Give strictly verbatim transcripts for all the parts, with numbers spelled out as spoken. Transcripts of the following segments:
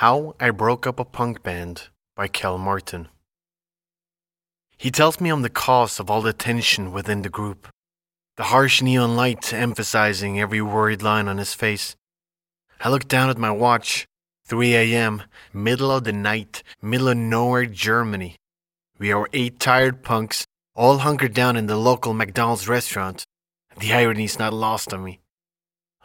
How I Broke Up a Punk Band by Kel Martin. He tells me I'm the cause of all the tension within the group, the harsh neon light emphasizing every worried line on his face. I look down at my watch, three a.m., middle of the night, middle of nowhere, Germany. We are eight tired punks, all hunkered down in the local McDonald's restaurant. The irony's not lost on me.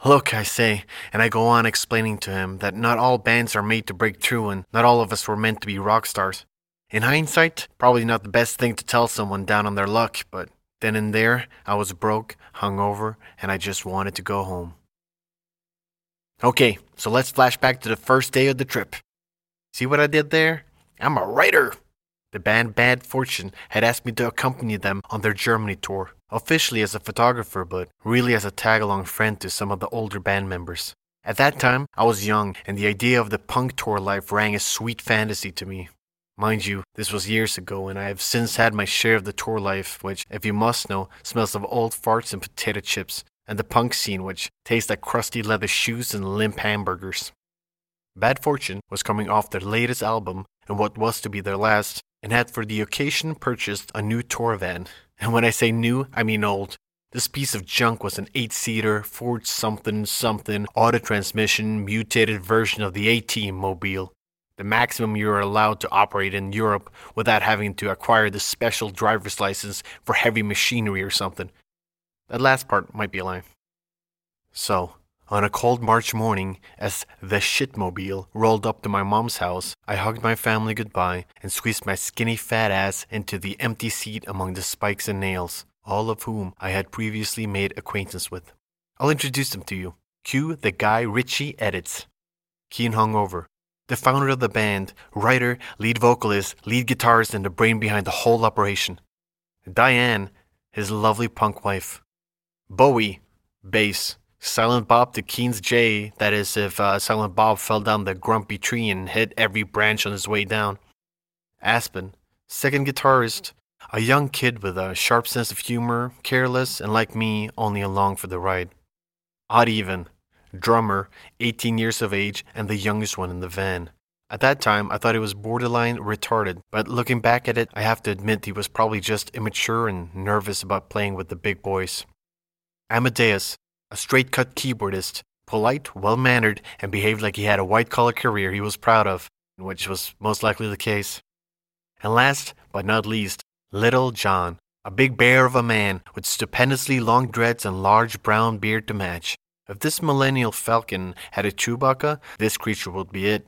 Look, I say, and I go on explaining to him that not all bands are made to break through and not all of us were meant to be rock stars. In hindsight, probably not the best thing to tell someone down on their luck, but then and there, I was broke, hungover, and I just wanted to go home. Okay, so let's flash back to the first day of the trip. See what I did there? I'm a writer! The band Bad Fortune had asked me to accompany them on their Germany tour, officially as a photographer, but really as a tag-along friend to some of the older band members. At that time, I was young, and the idea of the punk tour life rang a sweet fantasy to me. Mind you, this was years ago, and I have since had my share of the tour life, which, if you must know, smells of old farts and potato chips, and the punk scene, which tastes like crusty leather shoes and limp hamburgers. Bad Fortune was coming off their latest album, and what was to be their last, and had for the occasion purchased a new tour van. And when I say new, I mean old. This piece of junk was an eight-seater, Ford something-something, auto-transmission, mutated version of the A-Team mobile, the maximum you are allowed to operate in Europe without having to acquire the special driver's license for heavy machinery or something. That last part might be a lie. So, on a cold March morning, as the shitmobile rolled up to my mom's house, I hugged my family goodbye and squeezed my skinny fat ass into the empty seat among the spikes and nails, all of whom I had previously made acquaintance with. I'll introduce them to you. Cue the guy Richie edits. Keen Hungover, the founder of the band, writer, lead vocalist, lead guitarist, and the brain behind the whole operation. Diane, his lovely punk wife. Bowie, bass. Silent Bob to Keen's J, that is if uh, Silent Bob fell down the grumpy tree and hit every branch on his way down. Aspen, second guitarist, a young kid with a sharp sense of humor, careless, and like me, only along for the ride. Odd Even, drummer, eighteen years of age, and the youngest one in the van. At that time, I thought he was borderline retarded, but looking back at it, I have to admit he was probably just immature and nervous about playing with the big boys. Amadeus, a straight-cut keyboardist, polite, well-mannered, and behaved like he had a white-collar career he was proud of, which was most likely the case. And last, but not least, Little John, a big bear of a man with stupendously long dreads and large brown beard to match. If this millennial falcon had a Chewbacca, this creature would be it.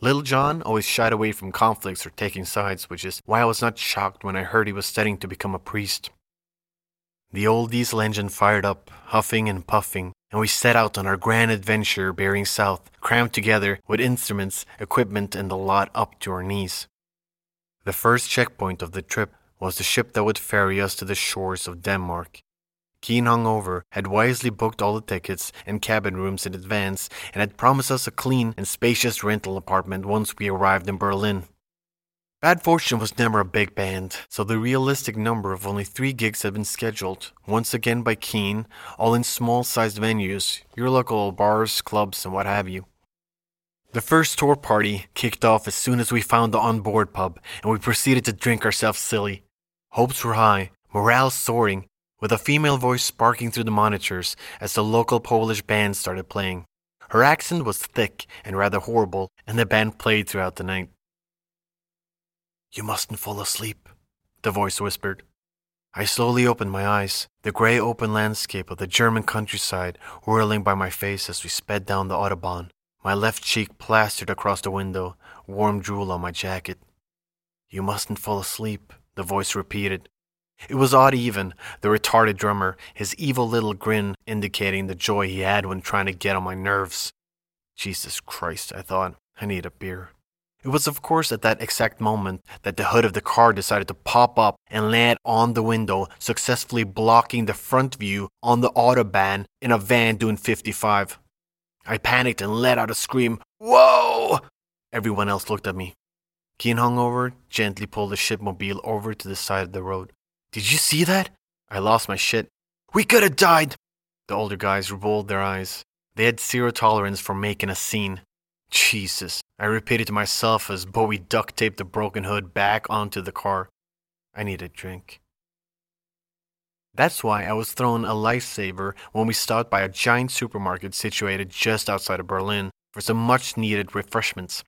Little John always shied away from conflicts or taking sides, which is why I was not shocked when I heard he was studying to become a priest. The old diesel engine fired up, huffing and puffing, and we set out on our grand adventure bearing south, crammed together with instruments, equipment, and the lot up to our knees. The first checkpoint of the trip was the ship that would ferry us to the shores of Denmark. Keen Hungover had wisely booked all the tickets and cabin rooms in advance and had promised us a clean and spacious rental apartment once we arrived in Berlin. Bad Fortune was never a big band, so the realistic number of only three gigs had been scheduled, once again by Keen, all in small-sized venues, your local bars, clubs, and what have you. The first tour party kicked off as soon as we found the on-board pub, and we proceeded to drink ourselves silly. Hopes were high, morale soaring, with a female voice sparking through the monitors as the local Polish band started playing. Her accent was thick and rather horrible, and the band played throughout the night. "You mustn't fall asleep," the voice whispered. I slowly opened my eyes, the grey open landscape of the German countryside whirling by my face as we sped down the Autobahn, my left cheek plastered across the window, warm drool on my jacket. "You mustn't fall asleep," the voice repeated. It was Odd Even, the retarded drummer, his evil little grin indicating the joy he had when trying to get on my nerves. Jesus Christ, I thought, I need a beer. It was, of course, at that exact moment that the hood of the car decided to pop up and land on the window, successfully blocking the front view on the Autobahn in a van doing fifty-five. I panicked and let out a scream, "Whoa!" Everyone else looked at me. Keen Hungover gently pulled the shipmobile over to the side of the road. "Did you see that?" I lost my shit. "We could have died!" The older guys rolled their eyes. They had zero tolerance for making a scene. Jesus, I repeated to myself as Bowie duct taped the broken hood back onto the car. I need a drink. That's why I was thrown a lifesaver when we stopped by a giant supermarket situated just outside of Berlin for some much-needed refreshments.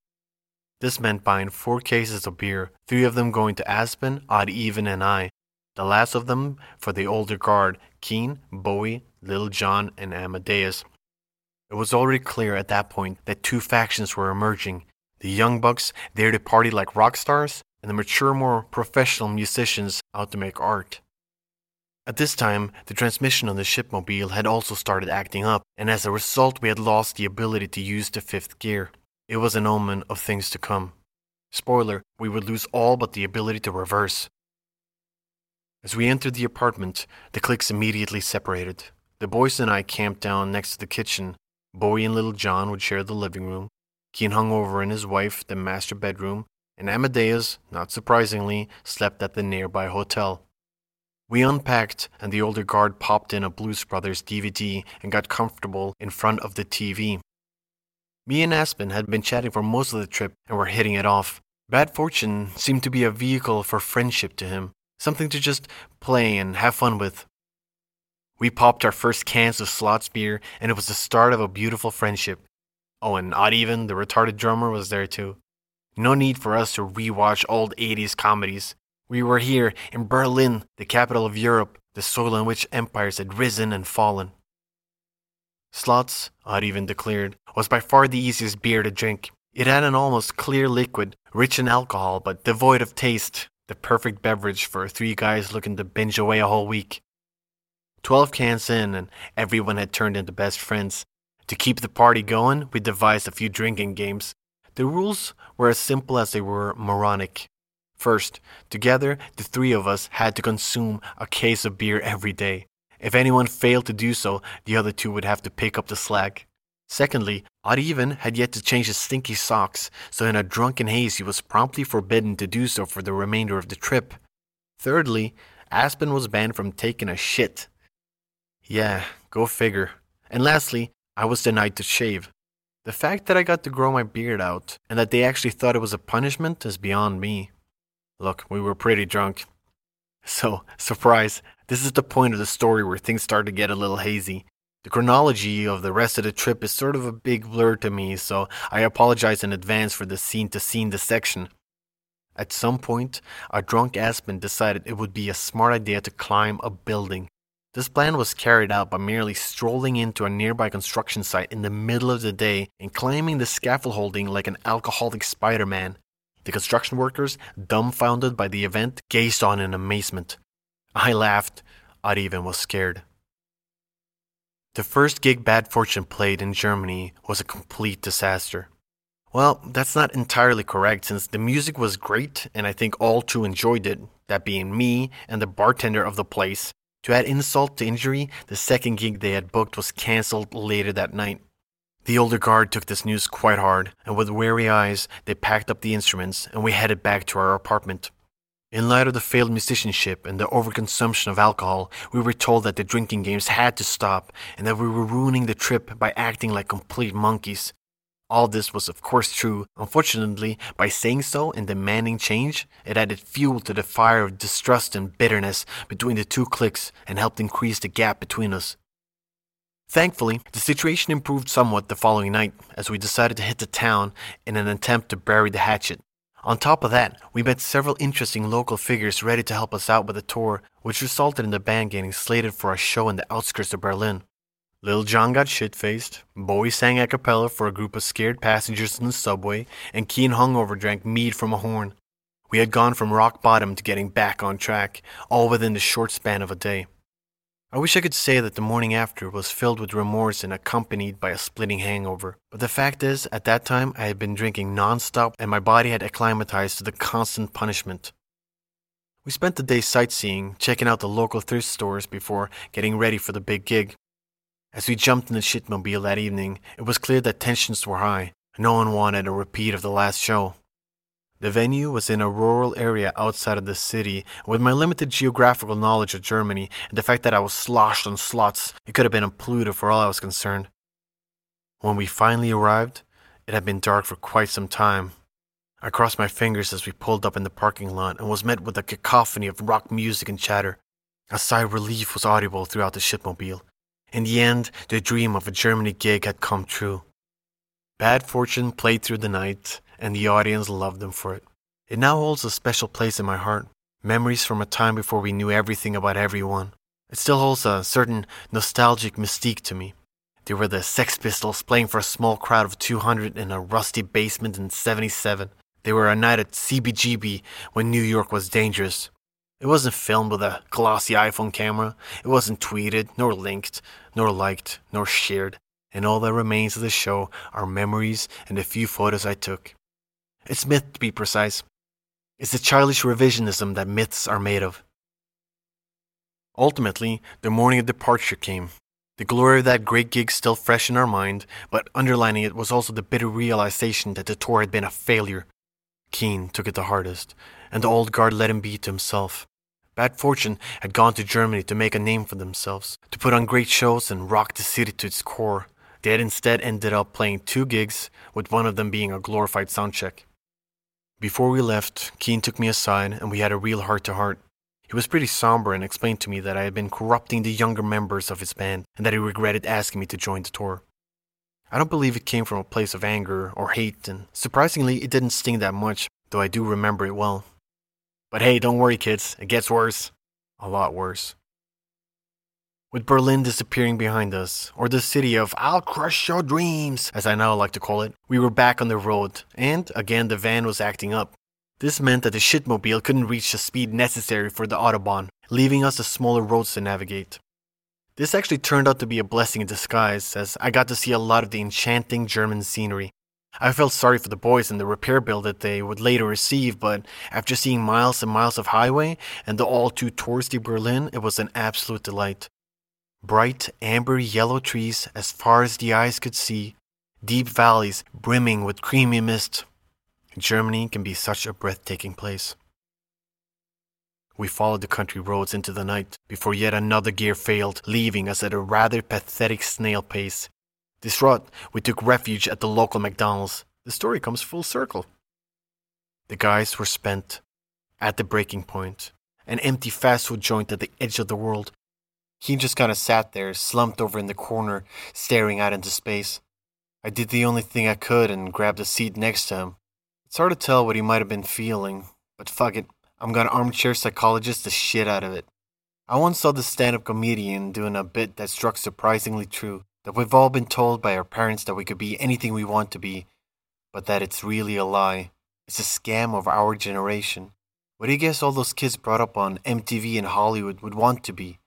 This meant buying four cases of beer, three of them going to Aspen, Odd Even, and I, the last of them for the older guard, Keen, Bowie, Little John, and Amadeus. It was already clear at that point that two factions were emerging, the young bucks there to party like rock stars, and the mature, more professional musicians out to make art. At this time, the transmission on the shipmobile had also started acting up, and as a result we had lost the ability to use the fifth gear. It was an omen of things to come. Spoiler, we would lose all but the ability to reverse. As we entered the apartment, the cliques immediately separated. The boys and I camped down next to the kitchen. Bowie and Little John would share the living room, Keen Hungover and his wife the master bedroom, and Amadeus, not surprisingly, slept at the nearby hotel. We unpacked, and the older guard popped in a Blues Brothers D V D and got comfortable in front of the T V. Me and Aspen had been chatting for most of the trip and were hitting it off. Bad Fortune seemed to be a vehicle for friendship to him, something to just play and have fun with. We popped our first cans of Slott's beer, and it was the start of a beautiful friendship. Oh, and Odd Even, the retarded drummer, was there too. No need for us to rewatch old eighties comedies. We were here in Berlin, the capital of Europe, the soil on which empires had risen and fallen. Slott's, Odd Even declared, was by far the easiest beer to drink. It had an almost clear liquid, rich in alcohol but devoid of taste, the perfect beverage for three guys looking to binge away a whole week. Twelve cans in, and everyone had turned into best friends. To keep the party going, we devised a few drinking games. The rules were as simple as they were moronic. First, together, the three of us had to consume a case of beer every day. If anyone failed to do so, the other two would have to pick up the slack. Secondly, Odd Even had yet to change his stinky socks, so in a drunken haze he was promptly forbidden to do so for the remainder of the trip. Thirdly, Aspen was banned from taking a shit. Yeah, go figure. And lastly, I was denied to shave. The fact that I got to grow my beard out, and that they actually thought it was a punishment, is beyond me. Look, we were pretty drunk. So, surprise, this is the point of the story where things start to get a little hazy. The chronology of the rest of the trip is sort of a big blur to me, so I apologize in advance for the scene-to-scene dissection. At some point, a drunk Aspen decided it would be a smart idea to climb a building. This plan was carried out by merely strolling into a nearby construction site in the middle of the day and climbing the scaffolding like an alcoholic Spider-Man. The construction workers, dumbfounded by the event, gazed on in amazement. I laughed. Odd Even was scared. The first gig Bad Fortune played in Germany was a complete disaster. Well, that's not entirely correct, since the music was great and I think all two enjoyed it, that being me and the bartender of the place. To add insult to injury, the second gig they had booked was cancelled later that night. The older guard took this news quite hard, and with wary eyes, they packed up the instruments, and we headed back to our apartment. In light of the failed musicianship and the overconsumption of alcohol, we were told that the drinking games had to stop, and that we were ruining the trip by acting like complete monkeys. All this was of course true. Unfortunately, by saying so and demanding change, it added fuel to the fire of distrust and bitterness between the two cliques and helped increase the gap between us. Thankfully, the situation improved somewhat the following night as we decided to hit the town in an attempt to bury the hatchet. On top of that, we met several interesting local figures ready to help us out with the tour, which resulted in the band getting slated for a show in the outskirts of Berlin. Little John got shit-faced, Bowie sang a cappella for a group of scared passengers in the subway, and Keen Hungover drank mead from a horn. We had gone from rock bottom to getting back on track, all within the short span of a day. I wish I could say that the morning after was filled with remorse and accompanied by a splitting hangover. But the fact is, at that time, I had been drinking non-stop and my body had acclimatized to the constant punishment. We spent the day sightseeing, checking out the local thrift stores before getting ready for the big gig. As we jumped in the shitmobile that evening, it was clear that tensions were high. No one wanted a repeat of the last show. The venue was in a rural area outside of the city. With my limited geographical knowledge of Germany and the fact that I was sloshed on Slott's, it could have been a Pluto for all I was concerned. When we finally arrived, It had been dark for quite some time. I crossed my fingers as we pulled up in the parking lot and was met with a cacophony of rock music and chatter. A sigh of relief was audible throughout the shipmobile. In the end, the dream of a Germany gig had come true. Bad Fortune played through the night, and the audience loved them for it. It now holds a special place in my heart. Memories from a time before we knew everything about everyone. It still holds a certain nostalgic mystique to me. They were the Sex Pistols playing for a small crowd of two hundred in a rusty basement in seventy-seven. They were a night at C B G B when New York was dangerous. It wasn't filmed with a glossy iPhone camera. It wasn't tweeted, nor linked, nor liked, nor shared. And all that remains of the show are memories and the few photos I took. It's myth, to be precise. It's the childish revisionism that myths are made of. Ultimately, the morning of departure came. The glory of that great gig still fresh in our mind, but underlining it was also the bitter realization that the tour had been a failure. Keen took it the hardest, and the old guard let him be to himself. Bad Fortune had gone to Germany to make a name for themselves, to put on great shows and rock the city to its core. They had instead ended up playing two gigs, with one of them being a glorified soundcheck. Before we left, Keen took me aside and we had a real heart-to-heart. He was pretty somber and explained to me that I had been corrupting the younger members of his band and that he regretted asking me to join the tour. I don't believe it came from a place of anger or hate, and surprisingly it didn't sting that much, though I do remember it well. But hey, don't worry kids, it gets worse. A lot worse. With Berlin disappearing behind us, or the city of I'll crush your dreams, as I now like to call it, we were back on the road, and again the van was acting up. This meant that the shitmobile couldn't reach the speed necessary for the Autobahn, leaving us the smaller roads to navigate. This actually turned out to be a blessing in disguise, as I got to see a lot of the enchanting German scenery. I felt sorry for the boys and the repair bill that they would later receive, but after seeing miles and miles of highway and the all-too-touristy Berlin, it was an absolute delight. Bright, amber-yellow trees as far as the eyes could see, deep valleys brimming with creamy mist. Germany can be such a breathtaking place. We followed the country roads into the night, before yet another gear failed, leaving us at a rather pathetic snail pace. Distraught, we took refuge at the local McDonald's. The story comes full circle. The guys were spent, at the breaking point, an empty fast food joint at the edge of the world. He just kind of sat there, slumped over in the corner, staring out into space. I did the only thing I could and grabbed a seat next to him. It's hard to tell what he might have been feeling, but fuck it, I'm gonna armchair psychologist the shit out of it. I once saw this stand-up comedian doing a bit that struck surprisingly true, that we've all been told by our parents that we could be anything we want to be, but that it's really a lie. It's a scam of our generation. What do you guess all those kids brought up on M T V and Hollywood would want to be?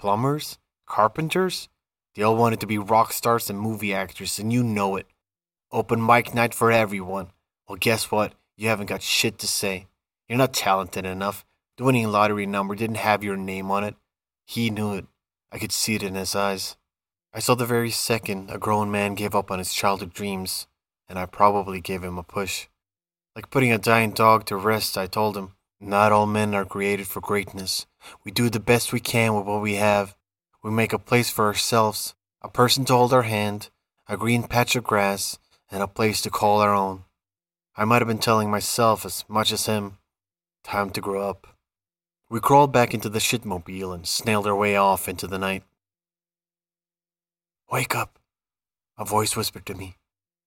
Plumbers? Carpenters? They all wanted to be rock stars and movie actors, and you know it. Open mic night for everyone. Well, guess what? You haven't got shit to say. You're not talented enough. The winning lottery number didn't have your name on it. He knew it. I could see it in his eyes. I saw the very second a grown man gave up on his childhood dreams, and I probably gave him a push. Like putting a dying dog to rest, I told him, not all men are created for greatness. We do the best we can with what we have. We make a place for ourselves, a person to hold our hand, a green patch of grass, and a place to call our own. I might have been telling myself as much as him, time to grow up. We crawled back into the shitmobile and snailed our way off into the night. Wake up, a voice whispered to me.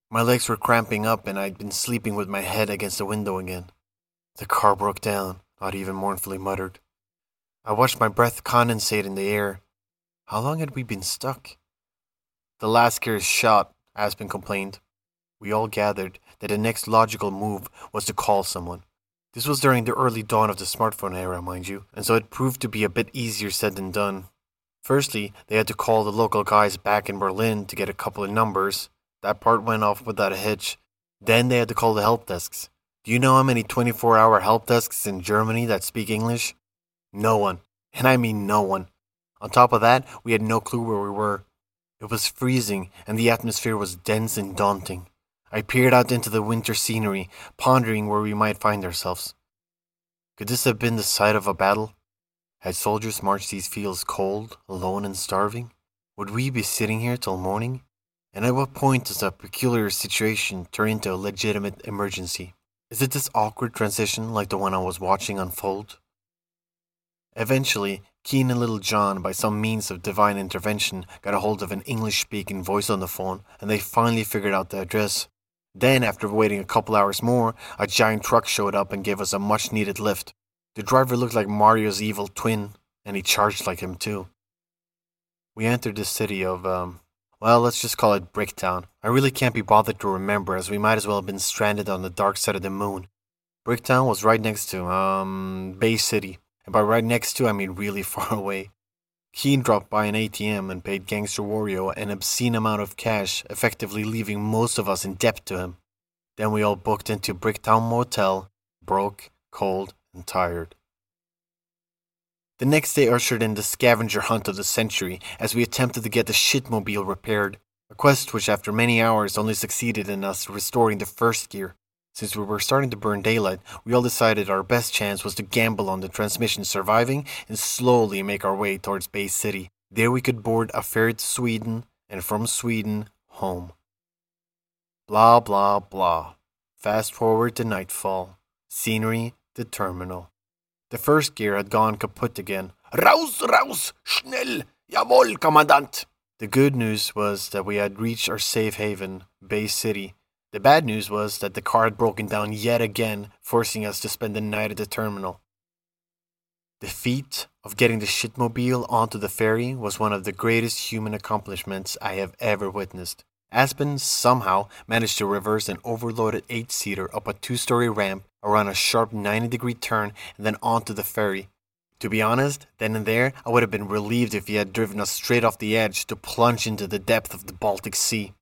My legs were cramping up and I'd been sleeping with my head against the window again. The car broke down, Odd Even mournfully muttered. I watched my breath condensate in the air. How long had we been stuck? The last gear is shot, Aspen complained. We all gathered that the next logical move was to call someone. This was during the early dawn of the smartphone era, mind you, and so it proved to be a bit easier said than done. Firstly, they had to call the local guys back in Berlin to get a couple of numbers. That part went off without a hitch. Then they had to call the help desks. Do you know how many twenty-four hour help desks in Germany that speak English? No one. And I mean no one. On top of that, we had no clue where we were. It was freezing, and the atmosphere was dense and daunting. I peered out into the winter scenery, pondering where we might find ourselves. Could this have been the site of a battle? Had soldiers marched these fields cold, alone, and starving? Would we be sitting here till morning? And at what point does a peculiar situation turn into a legitimate emergency? Is it this awkward transition like the one I was watching unfold? Eventually, Keen and Little John, by some means of divine intervention, got a hold of an English-speaking voice on the phone, and they finally figured out the address. Then, after waiting a couple hours more, a giant truck showed up and gave us a much-needed lift. The driver looked like Mario's evil twin, and he charged like him too. We entered the city of, um... well, let's just call it Bricktown. I really can't be bothered to remember, as we might as well have been stranded on the dark side of the moon. Bricktown was right next to, um, Bay City. And by right next to, I mean really far away. Keen dropped by an A T M and paid Gangster Wario an obscene amount of cash, effectively leaving most of us in debt to him. Then we all booked into Bricktown Motel, broke, cold, and tired. The next day ushered in the scavenger hunt of the century as we attempted to get the shitmobile repaired, a quest which after many hours only succeeded in us restoring the first gear. Since we were starting to burn daylight, we all decided our best chance was to gamble on the transmission surviving and slowly make our way towards Bay City. There we could board a ferry to Sweden, and from Sweden, home. Blah blah blah. Fast forward to nightfall. Scenery, the terminal. The first gear had gone kaput again. Raus, raus, schnell, jawohl, Kommandant. The good news was that we had reached our safe haven, Bay City. The bad news was that the car had broken down yet again, forcing us to spend the night at the terminal. The feat of getting the shitmobile onto the ferry was one of the greatest human accomplishments I have ever witnessed. Aspen somehow managed to reverse an overloaded eight-seater up a two-story ramp, around a sharp ninety-degree turn, and then onto the ferry. To be honest, then and there, I would have been relieved if he had driven us straight off the edge to plunge into the depth of the Baltic Sea.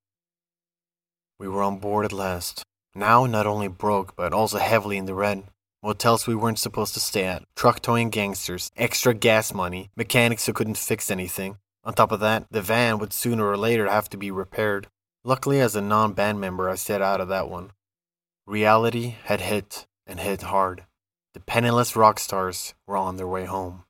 We were on board at last. Now not only broke, but also heavily in the red. Motels we weren't supposed to stay at, truck-towing gangsters, extra gas money, mechanics who couldn't fix anything. On top of that, the van would sooner or later have to be repaired. Luckily, as a non-band member, I stayed out of that one. Reality had hit, and hit hard. The penniless rock stars were on their way home.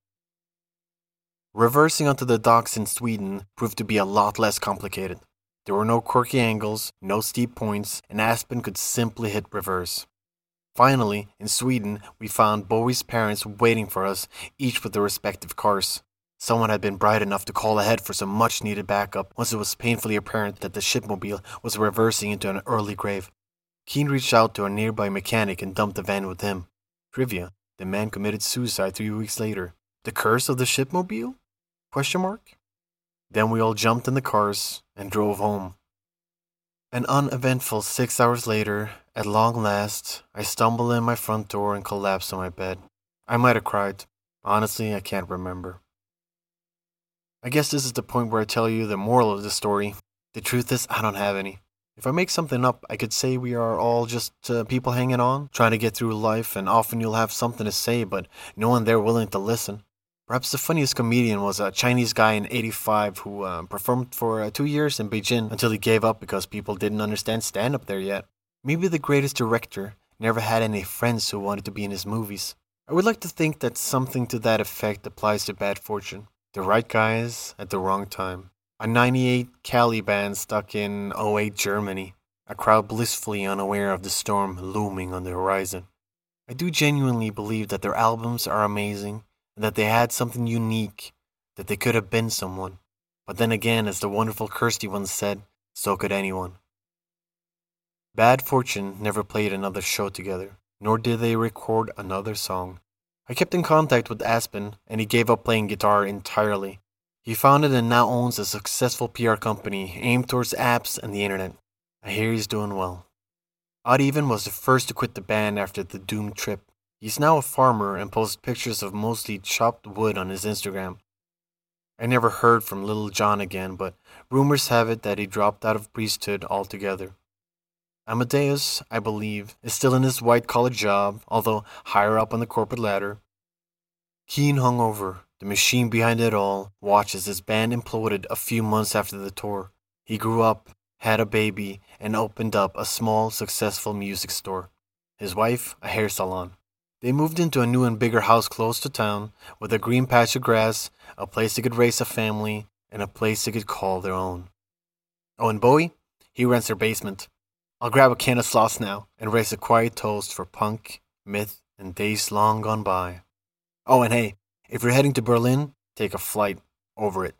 Reversing onto the docks in Sweden proved to be a lot less complicated. There were no quirky angles, no steep points, and Aspen could simply hit reverse. Finally, in Sweden, we found Bowie's parents waiting for us, each with their respective cars. Someone had been bright enough to call ahead for some much-needed backup once it was painfully apparent that the shipmobile was reversing into an early grave. Keen reached out to a nearby mechanic and dumped the van with him. Trivia, the man committed suicide three weeks later. The curse of the shipmobile? Question mark? Then we all jumped in the cars and drove home. An uneventful six hours later, at long last, I stumbled in my front door and collapsed on my bed. I might have cried. Honestly, I can't remember. I guess this is the point where I tell you the moral of the story. The truth is, I don't have any. If I make something up, I could say we are all just uh, people hanging on, trying to get through life, and often you'll have something to say, but no one there willing to listen. Perhaps the funniest comedian was a Chinese guy in eighty-five who uh, performed for uh, two years in Beijing until he gave up because people didn't understand stand-up there yet. Maybe the greatest director never had any friends who wanted to be in his movies. I would like to think that something to that effect applies to Bad Fortune. The right guys at the wrong time. A ninety-eight Cali band stuck in oh eight Germany, a crowd blissfully unaware of the storm looming on the horizon. I do genuinely believe that their albums are amazing, and that they had something unique, that they could have been someone. But then again, as the wonderful Kirsty once said, so could anyone. Bad Fortune never played another show together, nor did they record another song. I kept in contact with Aspen, and he gave up playing guitar entirely. He founded and now owns a successful P R company aimed towards apps and the internet. I hear he's doing well. Odd Even was the first to quit the band after the doomed trip. He's now a farmer and posts pictures of mostly chopped wood on his Instagram. I never heard from Little John again, but rumors have it that he dropped out of priesthood altogether. Amadeus, I believe, is still in his white-collar job, although higher up on the corporate ladder. Keen Hungover, the machine behind it all, watched as his band imploded a few months after the tour. He grew up, had a baby, and opened up a small, successful music store. His wife, a hair salon. They moved into a new and bigger house close to town, with a green patch of grass, a place they could raise a family, and a place they could call their own. Oh, and Bowie? He rents their basement. I'll grab a can of Slott's now and raise a quiet toast for punk, myth, and days long gone by. Oh, and hey, if you're heading to Berlin, take a flight over it.